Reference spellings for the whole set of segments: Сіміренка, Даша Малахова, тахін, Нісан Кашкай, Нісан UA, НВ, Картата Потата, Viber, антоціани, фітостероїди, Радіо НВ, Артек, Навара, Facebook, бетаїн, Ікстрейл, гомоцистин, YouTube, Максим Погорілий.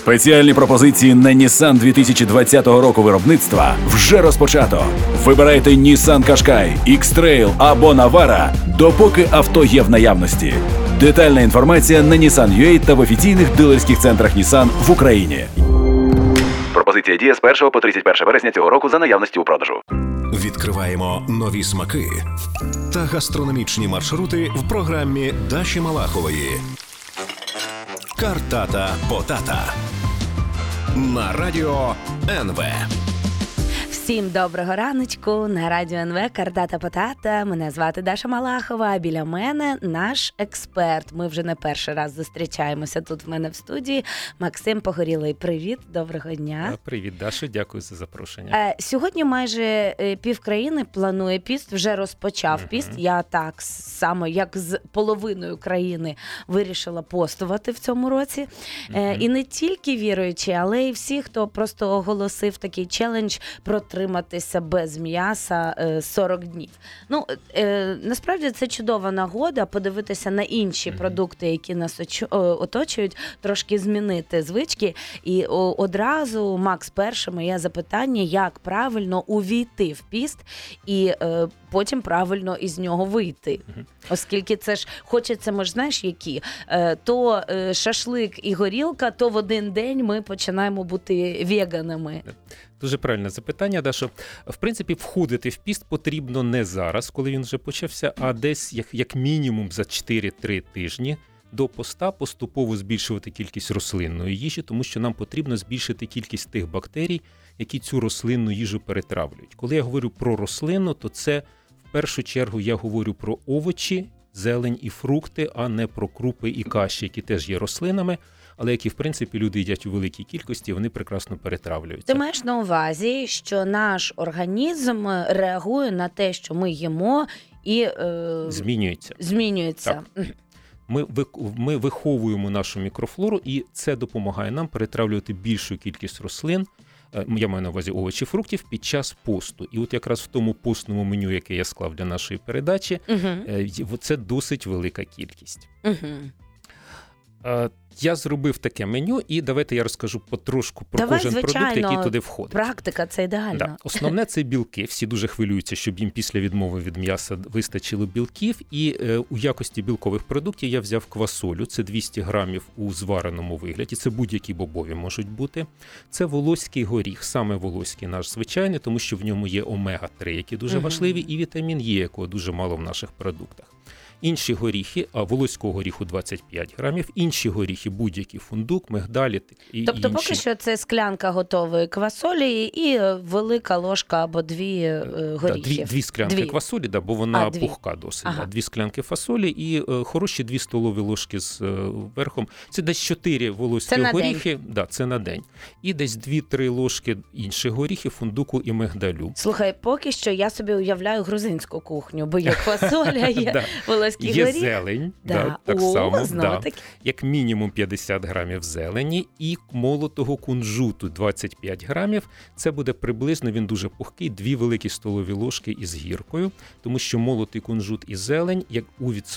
Спеціальні пропозиції на Нісан 2020 року виробництва вже розпочато. Вибирайте Нісан Кашкай, Ікстрейл або Навара, допоки авто є в наявності. Детальна інформація на Нісан UA та в офіційних дилерських центрах Нісан в Україні. Пропозиція діє з 1 по 31 вересня цього року за наявності у продажу. Відкриваємо нові смаки та гастрономічні маршрути в програмі Даші Малахової. Картата Потата на Радіо НВ. Всім доброго раночку на Радіо НВ, Картата Потата. Мене звати Даша Малахова, а біля мене наш експерт. Ми вже не перший раз зустрічаємося тут в мене в студії. Максим Погорілий, привіт, доброго дня. Привіт, Даша, дякую за запрошення. Сьогодні майже півкраїни планує піст, вже розпочав піст. Я так само, як з половиною країни, вирішила постувати в цьому році. І не тільки віруючі, але й всі, хто просто оголосив такий челендж про триматися без м'яса 40 днів. Ну, насправді це чудова нагода подивитися на інші продукти, які нас оточують, трошки змінити звички. І одразу, Макс, перше моє запитання, як правильно увійти в піст і потім правильно із нього вийти. Оскільки це ж хочеться, ми ж знаєш, які? То шашлик і горілка, то в один день ми починаємо бути веганами. Дуже правильне запитання, Дашо. В принципі, входити в піст потрібно не зараз, коли він вже почався, а десь як мінімум за 4-3 тижні до поста поступово збільшувати кількість рослинної їжі, тому що нам потрібно збільшити кількість тих бактерій, які цю рослинну їжу перетравлюють. Коли я говорю про рослину, то це в першу чергу я говорю про овочі, зелень і фрукти, а не про крупи і каші, які теж є рослинами, але які, в принципі, люди їдять у великій кількості, вони прекрасно перетравлюються. Ти маєш на увазі, що наш організм реагує на те, що ми їмо, і змінюється. Так. Ми виховуємо нашу мікрофлору, і це допомагає нам перетравлювати більшу кількість рослин, я маю на увазі овочі, фруктів, під час посту. І от якраз в тому постному меню, яке я склав для нашої передачі, це досить велика кількість. Я зробив таке меню, і давайте я розкажу потрошку про кожен продукт, який туди входить. Практика, це ідеально. Да. Основне – це білки. Всі дуже хвилюються, щоб їм після відмови від м'яса вистачило білків. І у якості білкових продуктів я взяв квасолю. Це 200 грамів у звареному вигляді. Це будь-які бобові можуть бути. Це волоський горіх, саме волоський наш звичайний, тому що в ньому є омега-3, які дуже важливі, і вітамін Е, якого дуже мало в наших продуктах. Інші горіхи, а волоського горіху 25 грамів, інші горіхи, будь-який фундук, мигдалі і тобто інші. Поки що це склянка готової квасолі і велика ложка або дві горіхів. Да, дві склянки квасолі, да, бо вона пухка досить. Ага. Да, дві склянки фасолі і хороші дві столові ложки з верхом. Це десь 4 волоські горіхи. Да, це на день. І десь 2-3 ложки інших горіхів, фундуку і мигдалю. Слухай, поки що я собі уявляю грузинську кухню, бо є квасоля, є волоські. Є зелень, так само, як мінімум 50 грамів зелені і молотого кунжуту 25 грамів. Це буде приблизно, він дуже пухкий, 2 великі столові ложки із гіркою, тому що молотий кунжут і зелень, як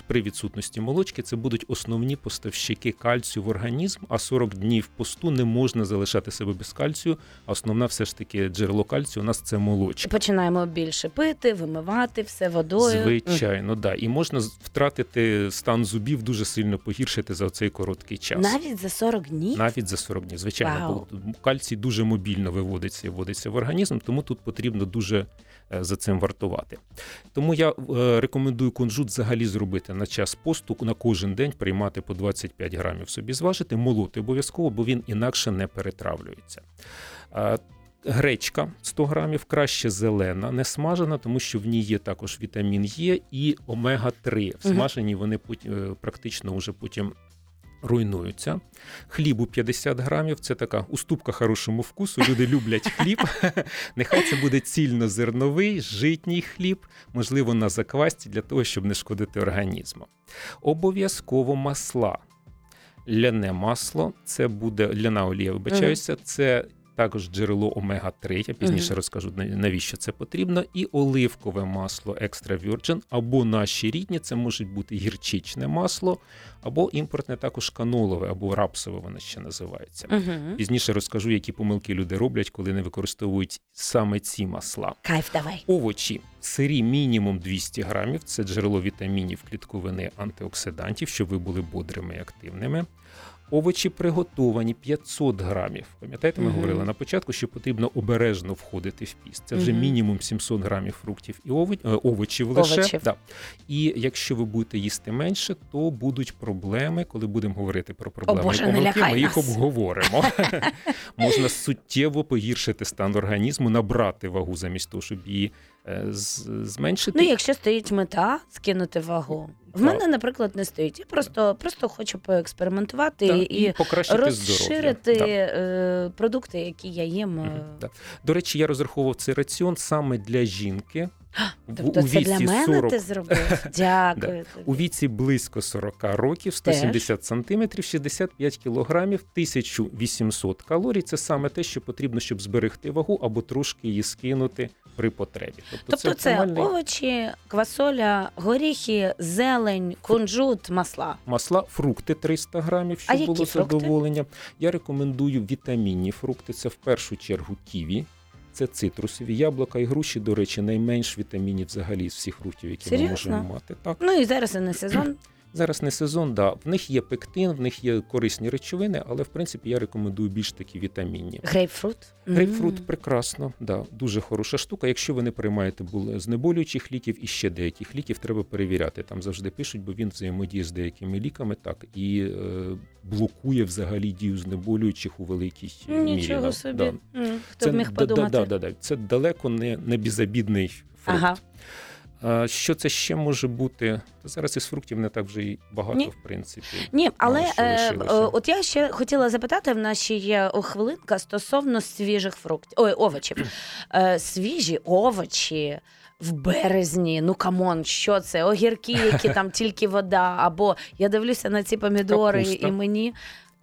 при відсутності молочки, це будуть основні поставщики кальцію в організм, а 40 днів посту не можна залишати себе без кальцію, а основна все ж таки джерело кальцію у нас це молочка. Починаємо більше пити, вимивати все водою. Звичайно, да. І можна втратити стан зубів, дуже сильно погіршити за цей короткий час. Навіть за 40 днів? Навіть за 40 днів, звичайно. Бо кальцій дуже мобільно виводиться і вводиться в організм, тому тут потрібно дуже за цим вартувати. Тому я рекомендую кунжут взагалі зробити на час посту, на кожен день приймати по 25 грамів собі зважити, молоти обов'язково, бо він інакше не перетравлюється. Гречка 100 грамів, краще зелена, не смажена, тому що в ній є також вітамін Е і омега-3. Смажені вони практично вже потім руйнуються. Хлібу 50 грамів, це така уступка хорошому вкусу, люди люблять хліб. Нехай це буде цільнозерновий, житній хліб, можливо на заквасці, для того, щоб не шкодити організму. Обов'язково масла. Ляне масло, це буде, ляна олія, вибачаюся, це також джерело омега-3, пізніше розкажу, навіщо це потрібно, і оливкове масло екстра вірджин, або наші рідні, це може бути гірчичне масло, або імпортне також канолове, або рапсове воно ще називається. Пізніше розкажу, які помилки люди роблять, коли не використовують саме ці масла. Кайф, давай. Овочі. Сирі мінімум 200 грамів, це джерело вітамінів, клітковини, антиоксидантів, щоб ви були бодрими і активними. Овочі приготовані 500 грамів. Пам'ятаєте, ми говорили на початку, що потрібно обережно входити в піст. Це вже мінімум 700 грамів фруктів і овочів лише. Да. І якщо ви будете їсти менше, то будуть проблеми. Коли будемо говорити про проблеми і помилки, ми їх обговоримо. Можна суттєво погіршити стан організму, набрати вагу замість того, щоб її зменшити. Ну, якщо стоїть мета скинути вагу. В мене, наприклад, не стоїть. Я просто хочу поекспериментувати і розширити продукти, які я їм. До речі, я розраховував цей раціон саме для жінки. Тобто це для мене 40... ти зробив? Дякую. У віці близько 40 років, 170 сантиметрів, 65 кілограмів, 1800 калорій. Це саме те, що потрібно, щоб зберегти вагу або трошки її скинути при потребі. Тобто це овочі, квасоля, горіхи, зелень, кунжут, масла. Масла, фрукти 300 грамів, щоб було задоволення. Я рекомендую вітамінні фрукти. Це в першу чергу ківі. Це цитрусові, яблука і груші, до речі, найменш вітамінів взагалі з всіх фруктів, які ми можемо мати. Так. Ну і зараз не сезон. Зараз не сезон, да. В них є пектин, в них є корисні речовини, але, в принципі, я рекомендую більш такі вітамінні. Грейпфрут? Грейпфрут прекрасно, да. Дуже хороша штука. Якщо ви не приймаєте знеболюючих ліків і ще деяких ліків, треба перевіряти. Там завжди пишуть, бо він взаємодіє з деякими ліками, так, і блокує взагалі дію знеболюючих у великій мірі. Нічого собі. Да. Хто б міг подумати. Це далеко не безобідний фрукт. Ага. Що це ще може бути? Зараз із фруктів не так вже й багато, в принципі. Ні, але от я ще хотіла запитати, в нас ще є хвилинка стосовно свіжих фруктів, овочів. Свіжі овочі в березні, ну камон, що це? Огірки, які там тільки вода, або я дивлюся на ці помідори і мені...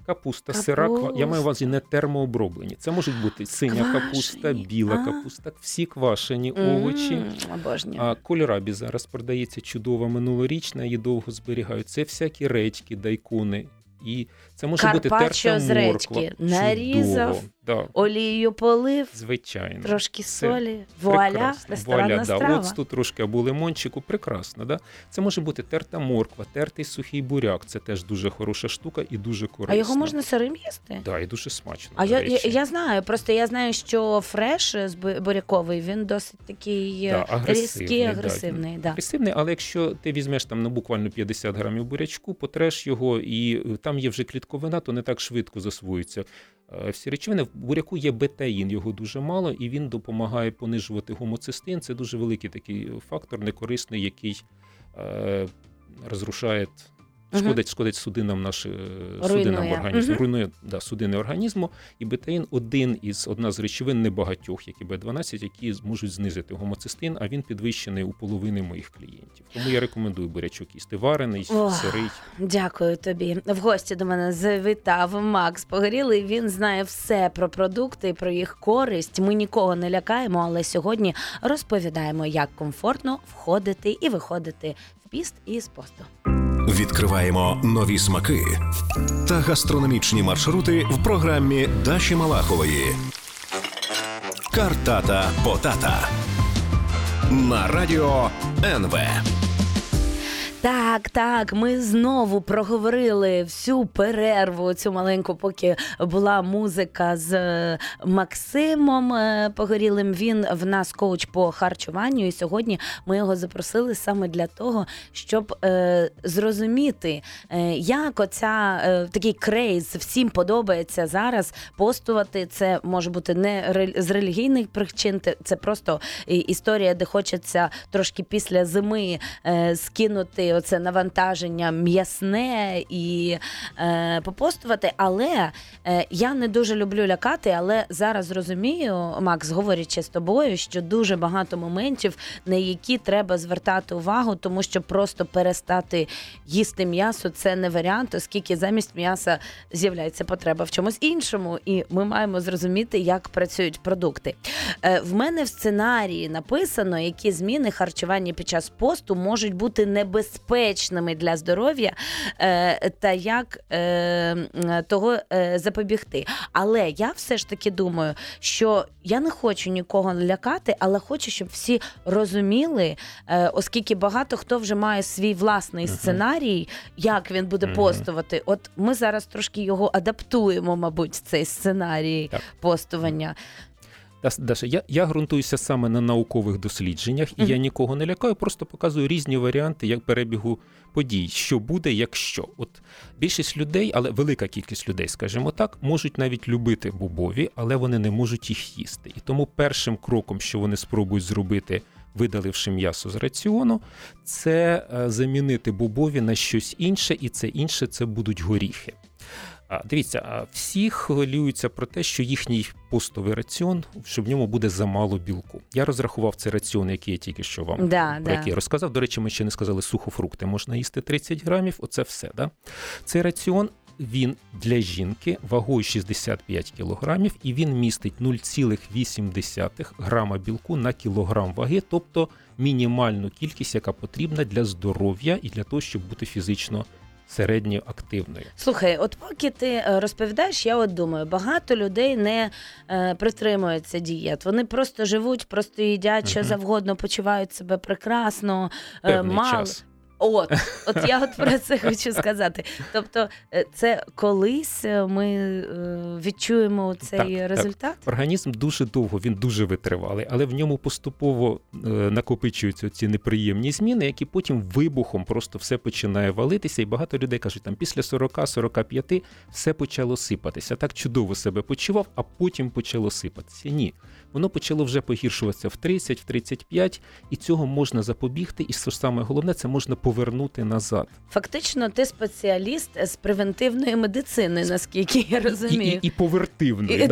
Капуста, сира, я маю в увазі не термооброблені. Це можуть бути синя капуста, біла капуста, всі квашені овочі. А кольорабі зараз продається чудова минулорічна, її довго зберігають. Це всякі редьки, дайкони. І це може Карпаччо бути терта морква. Карпаччо з редьки. Нарізав, олією полив, звичайно, трошки солі. Вуаля, ресторанна страва. Оцту трошки або лимончику. Прекрасно, да? Це може бути терта морква, тертий сухий буряк. Це теж дуже хороша штука і дуже корисна. А його можна сирим їсти? Так, і дуже смачно. А я знаю, просто я знаю, що фреш буряковий, він досить такий різкий, агресивний. Агресивний, але якщо ти візьмеш там буквально 50 грамів бурячку, потреш його і там є вже клітковина, то не так швидко засвоюється всі речовини. В буряку є бетаїн, його дуже мало, і він допомагає понижувати гомоцистин. Це дуже великий такий фактор некорисний, який розрушає, шкодить судинам судинам організму, руйнує судини організму. І бетаїн одна з речовин небагатьох, як і Б12, які можуть знизити гомоцистин, а він підвищений у половини моїх клієнтів. Тому я рекомендую бурячок їсти варений, сирий. Дякую тобі. В гості до мене завітав Макс Погорілий. Він знає все про продукти, про їх користь. Ми нікого не лякаємо, але сьогодні розповідаємо, як комфортно входити і виходити в піст і з посту. Відкриваємо нові смаки та гастрономічні маршрути в програмі Даші Малахової «Картата Потата» на Радіо НВ. Так, ми знову проговорили всю перерву, цю маленьку, поки була музика з Максимом Погорілим. Він в нас коуч по харчуванню, і сьогодні ми його запросили саме для того, щоб зрозуміти, як такий крейз всім подобається зараз постувати. Це може бути не з релігійних причин, це просто історія, де хочеться трошки після зими скинути зняти оце навантаження м'ясне і попостувати. Але я не дуже люблю лякати, але зараз розумію, Макс, говорячи з тобою, що дуже багато моментів, на які треба звертати увагу, тому що просто перестати їсти м'ясо – це не варіант, оскільки замість м'яса з'являється потреба в чомусь іншому, і ми маємо зрозуміти, як працюють продукти. В мене в сценарії написано, які зміни харчування під час посту можуть бути небезпечними для здоров'я та як того запобігти. Але я все ж таки думаю, що я не хочу нікого лякати, але хочу, щоб всі розуміли, оскільки багато хто вже має свій власний сценарій, як він буде постувати. От ми зараз трошки його адаптуємо, мабуть, цей сценарій постування. Даша, я ґрунтуюся саме на наукових дослідженнях, і я нікого не лякаю, просто показую різні варіанти як перебігу подій, що буде, якщо. От більшість людей, але велика кількість людей, скажімо так, можуть навіть любити бобові, але вони не можуть їх їсти. І тому першим кроком, що вони спробують зробити, видаливши м'ясо з раціону, це замінити бобові на щось інше, і це інше – це будуть горіхи. Дивіться, всі хвилюються про те, що їхній постовий раціон, що в ньому буде замало білку. Я розрахував цей раціон, який я тільки що вам про який розказав. До речі, ми ще не сказали, сухофрукти можна їсти 30 грамів, оце все. Да? Цей раціон, він для жінки вагою 65 кілограмів, і він містить 0,8 грама білку на кілограм ваги, тобто мінімальну кількість, яка потрібна для здоров'я і для того, щоб бути фізично середньо активною. Слухай, от поки ти розповідаєш, я от думаю, багато людей не притримуються дієт. Вони просто живуть, просто їдять, що завгодно, почувають себе прекрасно. Певний час. От я от про це хочу сказати. Тобто це колись ми відчуємо цей результат? Так. Організм дуже довго, він дуже витривалий, але в ньому поступово накопичуються ці неприємні зміни, які потім вибухом просто все починає валитися, і багато людей кажуть, там після 40-45 все почало сипатися. Так чудово себе почував, а потім почало сипатися. Ні. Воно почало вже погіршуватися в 30, в 35, і цього можна запобігти, і саме головне, це можна повернути назад. Фактично, ти спеціаліст з превентивної медицини, наскільки я розумію. І повертивної,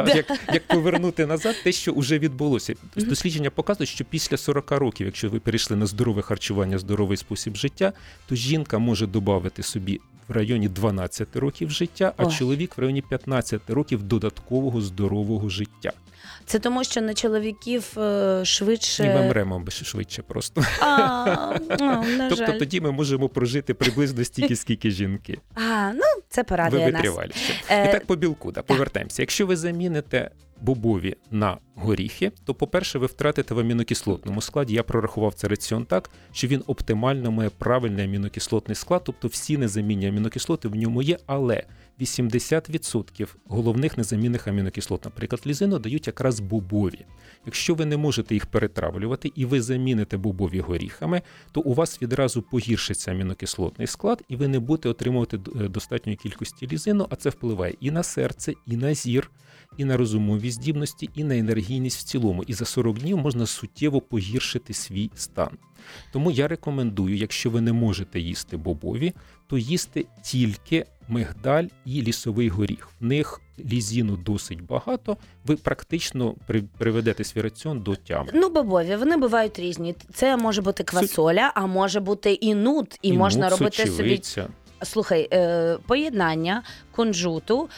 як повернути назад те, що вже відбулося. Дослідження показують, що після 40 років, якщо ви перейшли на здорове харчування, здоровий спосіб життя, то жінка може додати собі в районі 12 років життя, а чоловік в районі 15 років додаткового здорового життя. Це тому, що на чоловіків швидше... Ні, ми мремо швидше просто. Тобто тоді ми можемо прожити приблизно стільки, скільки жінки. Це порадує нас. Ви витриваліше. І так по білку, повертаємося. Якщо ви заміните бобові на горіхи, то, по-перше, ви втратите в амінокислотному складі. Я прорахував цей раціон так, що він оптимально має правильний амінокислотний склад, тобто всі незамінні амінокислоти в ньому є, але 80% головних незамінних амінокислот, наприклад, лізину, дають якраз бобові. Якщо ви не можете їх перетравлювати і ви заміните бобові горіхами, то у вас відразу погіршиться амінокислотний склад і ви не будете отримувати достатньої кількості лізину, а це впливає і на серце, і на зір, і на розумові здібності, і на енергійність в цілому. І за 40 днів можна суттєво погіршити свій стан. Тому я рекомендую, якщо ви не можете їсти бобові, то їсти тільки мигдаль і лісовий горіх. В них лізіну досить багато, ви практично приведете свій раціон до тями. Бобові, вони бувають різні. Це може бути квасоля, а може бути і нут, і можна робити сочевиця. Собі... Слухай, поєднання кунжуту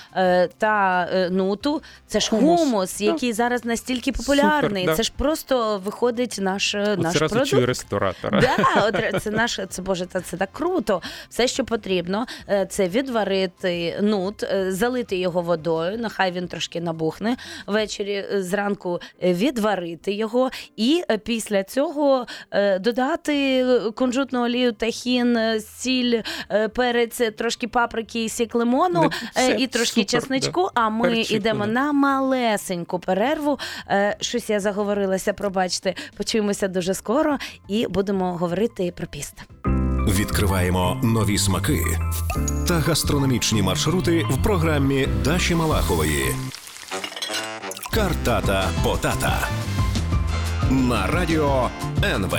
та нуту, це ж хумус, який зараз настільки популярний. Супер, це ж просто виходить наш продукт. Оце чую ресторатора. Це так круто. Все, що потрібно, це відварити нут, залити його водою, нехай він трошки набухне, ввечері зранку відварити його і після цього додати кунжутну олію, тахін, сіль, перець, трошки паприки і сік лимону, і трошки чесничку, а ми йдемо на малесеньку перерву. Щось я заговорилася, пробачте. Почуємося дуже скоро і будемо говорити про піст. Відкриваємо нові смаки та гастрономічні маршрути в програмі Даші Малахової. Картата Потата на радіо НВ.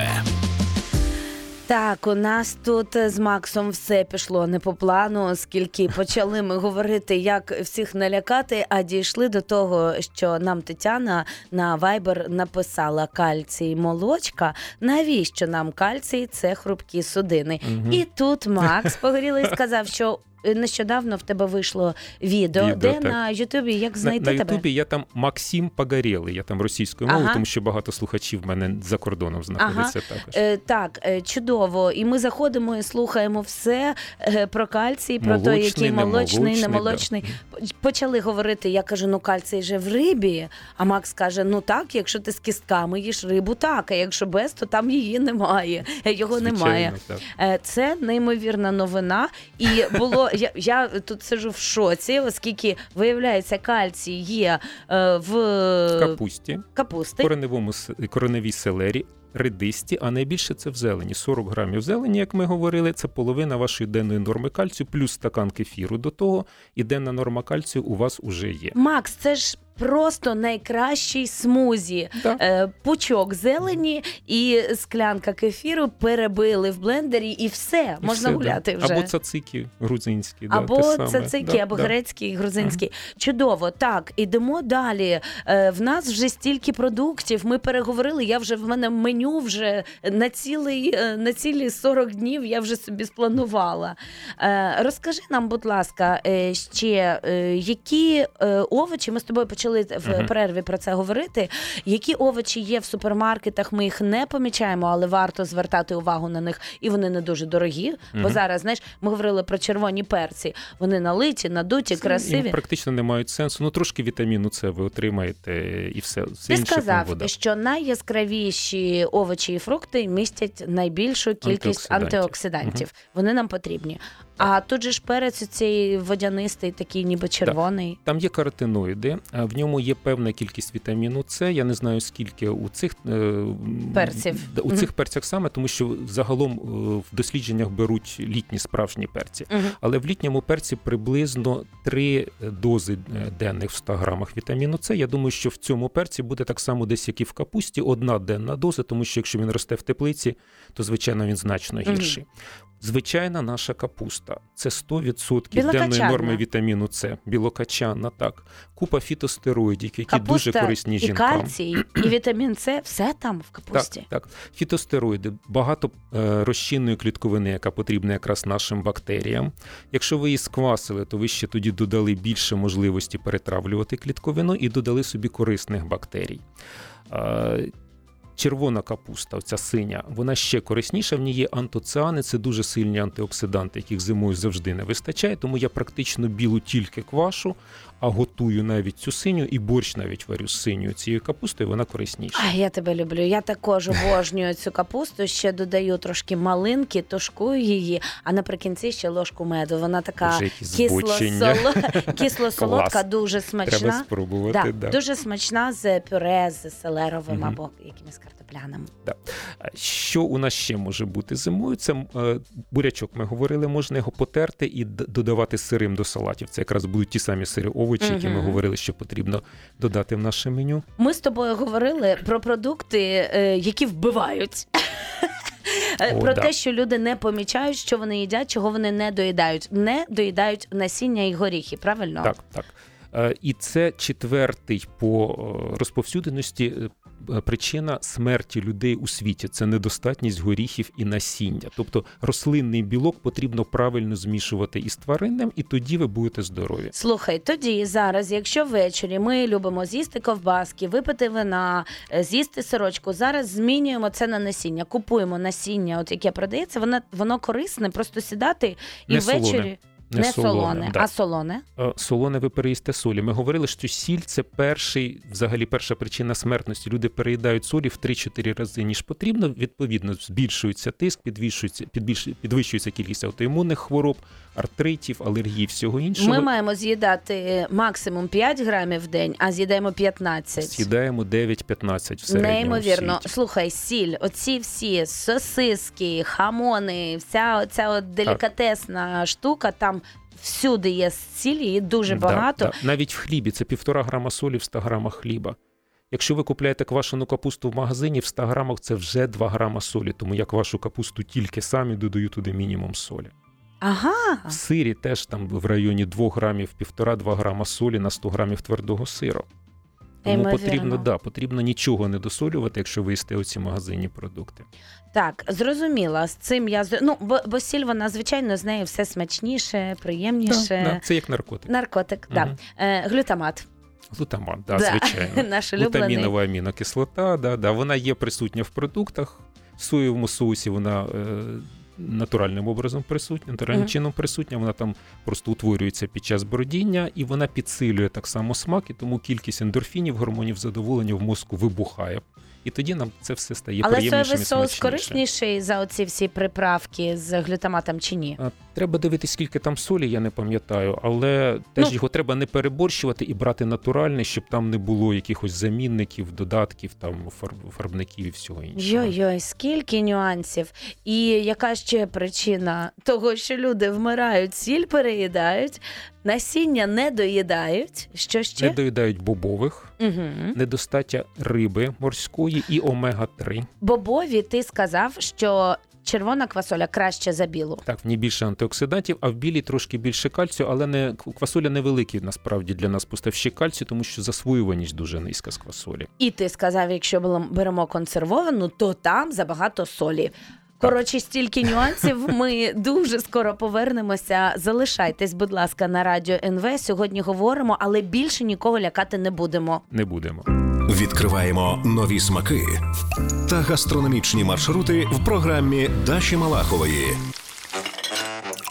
Так, у нас тут з Максом все пішло не по плану, оскільки почали ми говорити, як всіх налякати, а дійшли до того, що нам Тетяна на Viber написала: кальцій, молочка, навіщо нам кальцій, це хрупкі судини. Угу. І тут Макс Погорілий сказав, що нещодавно в тебе вийшло відео, де так. на Ютубі, як знайти на тебе? На Ютубі я там Максим Погорілий, я там російською мовою, тому що багато слухачів в мене за кордоном знаходиться також. Так, чудово. І ми заходимо і слухаємо все про кальцій, про те, який молочний, немолочний. Да. Почали говорити, я кажу, ну кальцій же в рибі, а Макс каже, ну так, якщо ти з кістками їш рибу, так, а якщо без, то там її немає, його звичайно, немає. Так. Це неймовірна новина, і було Я тут сижу в шоці, оскільки, виявляється, кальцій є в капусті. Кореневій селері, редисті, а найбільше це в зелені. 40 грамів зелені, як ми говорили, це половина вашої денної норми кальцію, плюс стакан кефіру до того, і денна норма кальцію у вас уже є. Макс, це ж просто найкращий смузі. Да. Пучок зелені і склянка кефіру перебили в блендері, і все, і можна все, гуляти да. вже. Або цацики грузинські. Або грецькі, грузинські. Ага. Чудово, так, ідемо далі. В нас вже стільки продуктів, ми переговорили, в мене меню вже на цілі 40 днів я вже собі спланувала. Розкажи нам, будь ласка, ще, які овочі, ми з тобою почали в перерві про це говорити. Які овочі є в супермаркетах, ми їх не помічаємо, але варто звертати увагу на них. І вони не дуже дорогі, бо зараз, знаєш, ми говорили про червоні перці. Вони налиті, надуті, красиві. І практично не мають сенсу. Ну, трошки вітаміну С ви отримаєте і все. Ти сказав, що найяскравіші овочі і фрукти містять найбільшу кількість антиоксидантів. Вони нам потрібні. А тут же ж перець цей водянистий, такий ніби червоний. Там є каротиноїди, в ньому є певна кількість вітаміну С. Я не знаю, скільки у цих перців. У цих перцях саме, тому що загалом в дослідженнях беруть літні справжні перці. Але в літньому перці приблизно 3 дози денних в 100 грамах вітаміну С. Я думаю, що в цьому перці буде так само десь, як і в капусті, 1 денна доза, тому що якщо він росте в теплиці, то, звичайно, він значно гірший. Звичайна наша капуста. Це 100% денної норми вітаміну С. Білокачана, так. Купа фітостероїдів, які капуста дуже корисні жінкам. Капуста і кальцій, і вітамін С, все там в капусті. Так, так. Фітостероїди, багато розчинної клітковини, яка потрібна якраз нашим бактеріям. Якщо ви її сквасили, то ви ще тоді додали більше можливості перетравлювати клітковину і додали собі корисних бактерій. Червона капуста, оця синя, вона ще корисніша, в ній є антоціани, це дуже сильні антиоксиданти, яких зимою завжди не вистачає, тому я практично білу тільки квашу, а готую навіть цю синю, і борщ навіть варю з синьою цією капустою, вона корисніша. А я тебе люблю, я також обожнюю цю капусту, ще додаю трошки малинки, тушкую її, а наприкінці ще ложку меду, вона така кисло-солодка, дуже смачна. Треба спробувати, да. Дуже смачна з пюре, з селеровим або якимось картопляним. Да. Що у нас ще може бути зимою? Це бурячок, ми говорили, можна його потерти і додавати сирим до салатів. Це якраз будуть ті самі сири овочі, які ми говорили, що потрібно додати в наше меню. Ми з тобою говорили про продукти, які вбивають. Те, що люди не помічають, що вони їдять, чого вони не доїдають. Не доїдають насіння і горіхи, правильно? Так, так. І це 4-й по розповсюденості причина смерті людей у світі. Це недостатність горіхів і насіння. Тобто рослинний білок потрібно правильно змішувати із тваринним, і тоді ви будете здорові. Слухай, тоді зараз, якщо ввечері ми любимо з'їсти ковбаски, випити вина, з'їсти сирочку, зараз змінюємо це на насіння. Купуємо насіння, от яке продається, воно корисне, просто сідати і ввечері... Не солоне. Солоне ви переїсте солі. Ми говорили, що сіль – це перша причина смертності. Люди переїдають солі в 3-4 рази, ніж потрібно. Відповідно, збільшується тиск, підвищується кількість аутоімунних хвороб, артритів, алергії, всього іншого. Ми маємо з'їдати максимум 5 грамів в день, а з'їдаємо 15. З'їдаємо 9-15 в середньому. Неймовірно. Слухай, сіль, оці всі сосиски, хамони, вся оця делікатесна штука, там всюди є сіль, її дуже багато. Навіть в хлібі. Це 1,5 грама солі в 100 грамах хліба. Якщо ви купляєте квашену капусту в магазині, в 100 грамах це вже 2 грама солі, тому я квашу капусту тільки самі додаю туди мінімум солі. Ага. В сирі теж там в районі 2 грамів, 1,5-2 грама солі на 100 грамів твердого сиру. Тому потрібно нічого не досолювати, якщо ви їсте оці магазинні продукти. Так, зрозуміла. З цим я... бо сіль, вона, звичайно, з нею все смачніше, приємніше. Да, це як наркотик. Наркотик, так. Да. Глютамат. Глутамат, да, звичайно. Наш улюблений. Глутамінова амінокислота, да. Вона є присутня в продуктах. В соєвому соусі вона... натуральним образом присутня, натуральним чином присутня, вона там просто утворюється під час бродіння, і вона підсилює так само смак, і тому кількість ендорфінів, гормонів задоволення в мозку вибухає. І тоді нам це все стає приємнішим і смачнішим. Але соєвий соус корисніший за оці всі приправки з глютаматом чи ні? Треба дивитися, скільки там солі, я не пам'ятаю, але теж його треба не переборщувати і брати натуральне, щоб там не було якихось замінників, додатків, там фарбників і всього іншого. Йой, скільки нюансів. І яка ще причина того, що люди вмирають, сіль переїдають, насіння не доїдають, що ще? Не доїдають бобових, недостаття риби морської і омега-3. Бобові, ти сказав, що червона квасоля краще за білу. Так, в ній більше антиоксидантів, а в білій трошки більше кальцію, але квасоля невеликий насправді для нас поставщик кальцію, тому що засвоюваність дуже низька з квасолі. І ти сказав, якщо беремо консервовану, то там забагато солі. Коротше, стільки нюансів, ми дуже скоро повернемося. Залишайтесь, будь ласка, на Радіо НВ. Сьогодні говоримо, але більше нікого лякати не будемо. Не будемо. Відкриваємо нові смаки та гастрономічні маршрути в програмі Даші Малахової.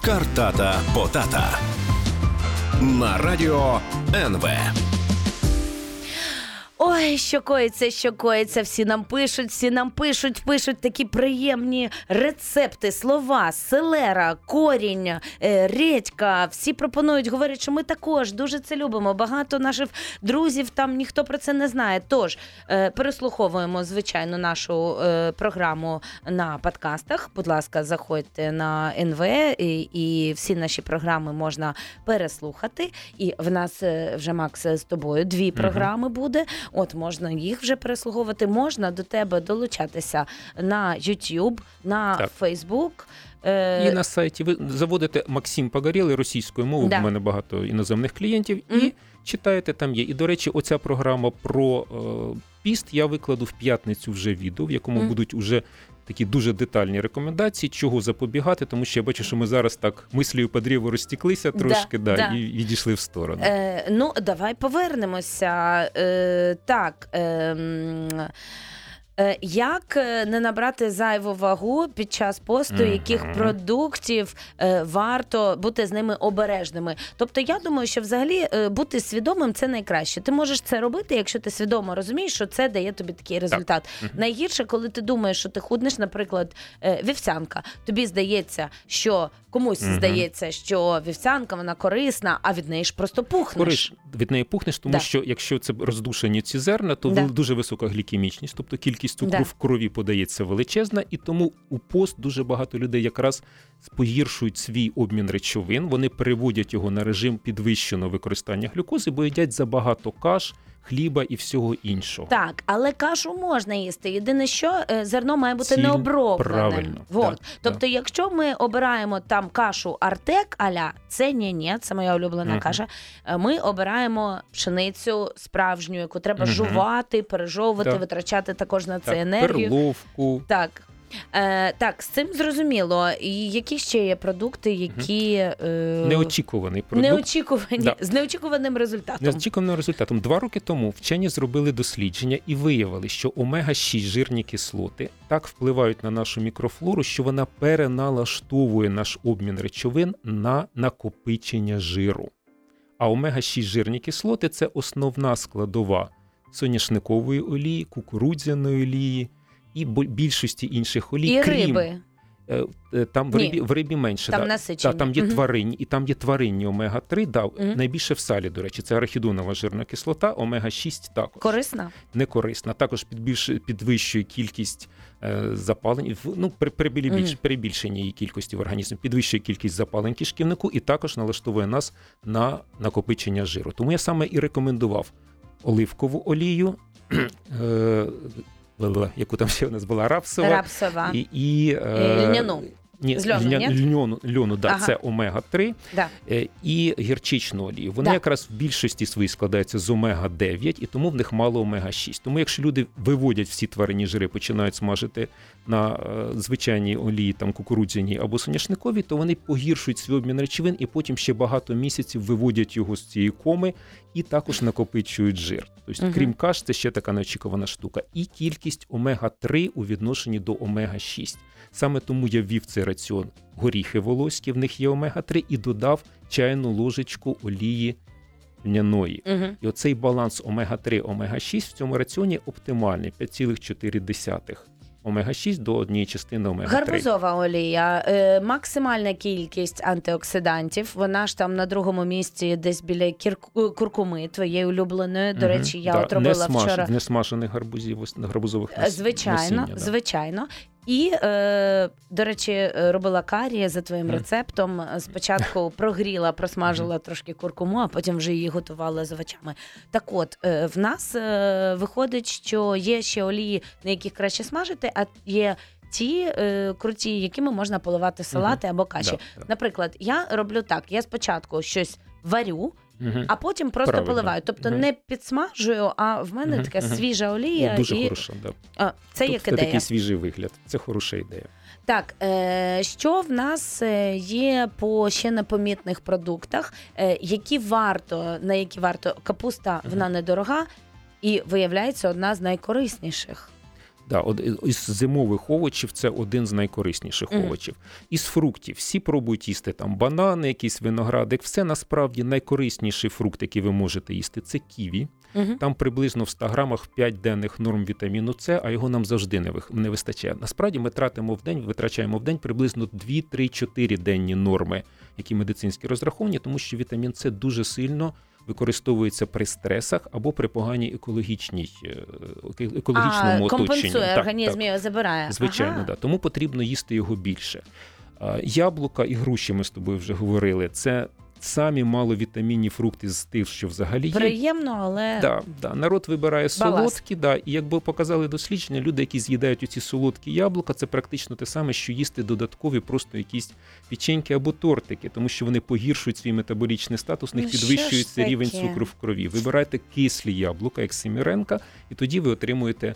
Картата Потата на Радіо НВ. Ой, що коїться, всі нам пишуть, пишуть такі приємні рецепти, слова, селера, корінь, редька. Всі пропонують, говорять, що ми також дуже це любимо. Багато наших друзів там ніхто про це не знає. Тож, переслуховуємо, звичайно, нашу програму на подкастах. Будь ласка, заходьте на НВ, і всі наші програми можна переслухати. І в нас вже, Макс, з тобою 2 програми буде. От, можна їх вже переслуговувати, можна до тебе долучатися на YouTube, на Facebook. І на сайті. Ви заводите Максим Погорілий російською мовою, бо в мене багато іноземних клієнтів, і читаєте, там є. І, до речі, оця програма про піст я викладу в п'ятницю вже відео, в якому будуть уже такі дуже детальні рекомендації, чого запобігати, тому що я бачу, що ми зараз так мислію по древу розтіклися трошки, і відійшли в сторону. Давай повернемося. Як не набрати зайву вагу під час посту, яких продуктів варто бути з ними обережними? Тобто, я думаю, що взагалі бути свідомим – це найкраще. Ти можеш це робити, якщо ти свідомо розумієш, що це дає тобі такий результат. Так. Найгірше, коли ти думаєш, що ти худнеш, наприклад, вівсянка. Тобі здається, що комусь здається, що вівсянка, вона корисна, а від неї ж просто пухнеш. Від неї пухнеш, тому що якщо це роздушені ці зерна, то дуже висока глікемічність, тобто кількість цукру в крові подається величезна, і тому у пост дуже багато людей якраз погіршують свій обмін речовин, вони переводять його на режим підвищеного використання глюкози, бо їдять забагато каш, хліба і всього іншого. Так, але кашу можна їсти. Єдине, що зерно має бути необроблене. Правильно. Вот. Тобто, якщо ми обираємо там кашу Артек а-ля, це ні-ні, це моя улюблена каша, ми обираємо пшеницю справжню, яку треба жувати, пережовувати, витрачати також на це енергію. Перловку. Так, з цим зрозуміло. І які ще є продукти, які... Неочікуваний продукт. З неочікуваним результатом. Два роки тому вчені зробили дослідження і виявили, що омега-6 жирні кислоти так впливають на нашу мікрофлору, що вона переналаштовує наш обмін речовин на накопичення жиру. А омега-6 жирні кислоти – це основна складова соняшникової олії, кукурудзяної олії, і більшості інших олій, і крім риби. Там в рибі менше. Там насичення. Там є тваринні, і там є тваринні омега-3, найбільше в салі, до речі. Це арахідонова жирна кислота, омега-6 також. Корисна? Не корисна. Також підвищує кількість запалень, перебільшення її кількості в організмі, підвищує кількість запалень кишківнику і також налаштовує нас на накопичення жиру. Тому я саме і рекомендував оливкову олію, яку там ще у нас була, рапсова. І льняну. Льону, да, ага. Це омега-3, да. І гірчичну олію. Вони, да, якраз в більшості своїй складаються з омега-9, і тому в них мало омега-6. Тому якщо люди виводять всі тваринні жири, починають смажити на звичайній олії, там, кукурудзяній або соняшниковій, то вони погіршують свій обмін речовин і потім ще багато місяців виводять його з цієї коми і також накопичують жир. Тобто, угу, крім каш, це ще така неочікувана штука. І кількість омега-3 у відношенні до омега-6. Саме тому я ввів цей раціон. Горіхи волоські, в них є омега-3, і додав чайну ложечку олії льняної. Угу. І оцей баланс омега-3, омега-6 в цьому раціоні оптимальний. 5,4 омега-6 до однієї частини омега-3. Гарбузова олія. Максимальна кількість антиоксидантів. Вона ж там на другому місці десь біля куркуми, твоєї улюбленої. До речі, я отробила вчора. Не смажених гарбузів, гарбузових насіння. Звичайно. І, до речі, робила карі за твоїм рецептом. Спочатку прогріла, просмажила трошки куркуму, а потім вже її готувала з овочами. Так от, в нас виходить, що є ще олії, на яких краще смажити, а є ті круті, якими можна поливати салати або каші. Да. Наприклад, я роблю так. Я спочатку щось варю, а потім просто поливаю. Тобто не підсмажую, а в мене така свіжа олія. Дуже хороша, да. Це як ідея. Це такий свіжий вигляд. Це хороша ідея. Так, що в нас є по ще непомітних продуктах, на які варто? Капуста, вона недорога і, виявляється, одна з найкорисніших. Да, із зимових овочів це один з найкорисніших овочів. Із фруктів. Всі пробують їсти там банани, якийсь виноградик. Все насправді найкорисніший фрукт, який ви можете їсти, це ківі. Там приблизно в 100 грамах 5 денних норм вітаміну С, а його нам завжди не вистачає. Насправді ми витрачаємо в день приблизно 2-3-4 денні норми, які медицинські розраховані, тому що вітамін С дуже сильно використовується при стресах або при поганій екологічному оточенню. Компенсує, організм його забирає. Звичайно, ага. Да. Тому потрібно їсти його більше. Яблука і груші, ми з тобою вже говорили, це самі маловітамінні фрукти з тих, що взагалі є. Приємно, але... Да. Народ вибирає солодкі, да. І якби показали дослідження, люди, які з'їдають оці солодкі яблука, це практично те саме, що їсти додаткові просто якісь печеньки або тортики, тому що вони погіршують свій метаболічний статус, в них підвищується рівень цукру в крові. Вибирайте кислі яблука, як Сіміренка, і тоді ви отримуєте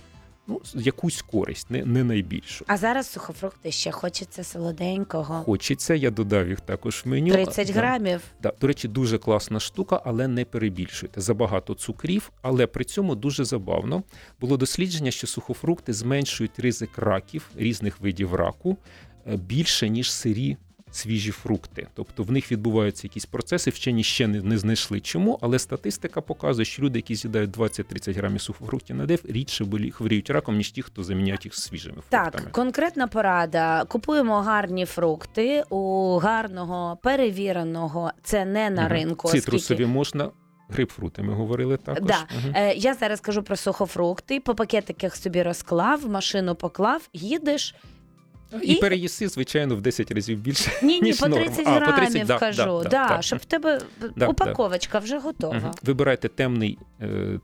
якусь користь, не найбільшу. А зараз сухофрукти ще хочеться солоденького. Хочеться, я додав їх також в меню. 30 грамів. Да. До речі, дуже класна штука, але не перебільшуйте. Забагато цукрів, але при цьому дуже забавно. Було дослідження, що сухофрукти зменшують ризик раків, різних видів раку, більше, ніж сирі свіжі фрукти. Тобто в них відбуваються якісь процеси, вчені ще не знайшли чому, але статистика показує, що люди, які з'їдають 20-30 грамів сухофруктів на день, рідше хворіють раком, ніж ті, хто заміняють їх свіжими фруктами. Так, конкретна порада. Купуємо гарні фрукти у гарного, перевіреного, це не на ринку. Цитрусові можна. Грейпфрути ми говорили також. Да. Я зараз кажу про сухофрукти. По пакетиках собі розклав, в машину поклав, їдеш. І переїси, звичайно, в 10 разів більше, ніж норм. По 30 грамів, по 30, кажу, щоб в тебе упаковочка вже готова. Вибирайте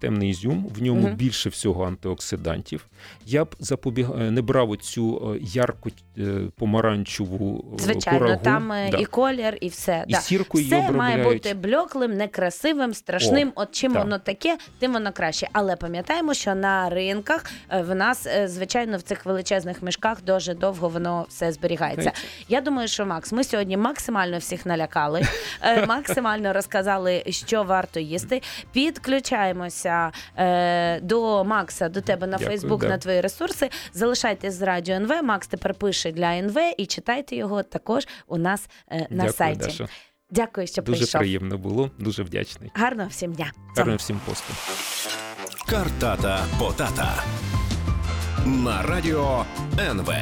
темний ізюм, в ньому більше всього антиоксидантів. Я б не брав оцю ярку помаранчеву, звичайно, курагу. Там і колір, і все. І сірку її обробляють. Все має бути блеклим, некрасивим, страшним. От чим воно таке, тим воно краще. Але пам'ятаємо, що на ринках в нас, звичайно, в цих величезних мішках дуже довго воно все зберігається. Я думаю, що, Макс, ми сьогодні максимально всіх налякали, максимально розказали, що варто їсти. Підключаємося до Макса, до тебе на Фейсбук, на твої ресурси. Залишайтесь з Радіо НВ. Макс тепер пише для НВ і читайте його також у нас на сайті. Даша. Дякую, що прийшов. Дуже приємно було, дуже вдячний. Гарного всім дня. Гарного всім посту. Картата Потата на Радіо НВ.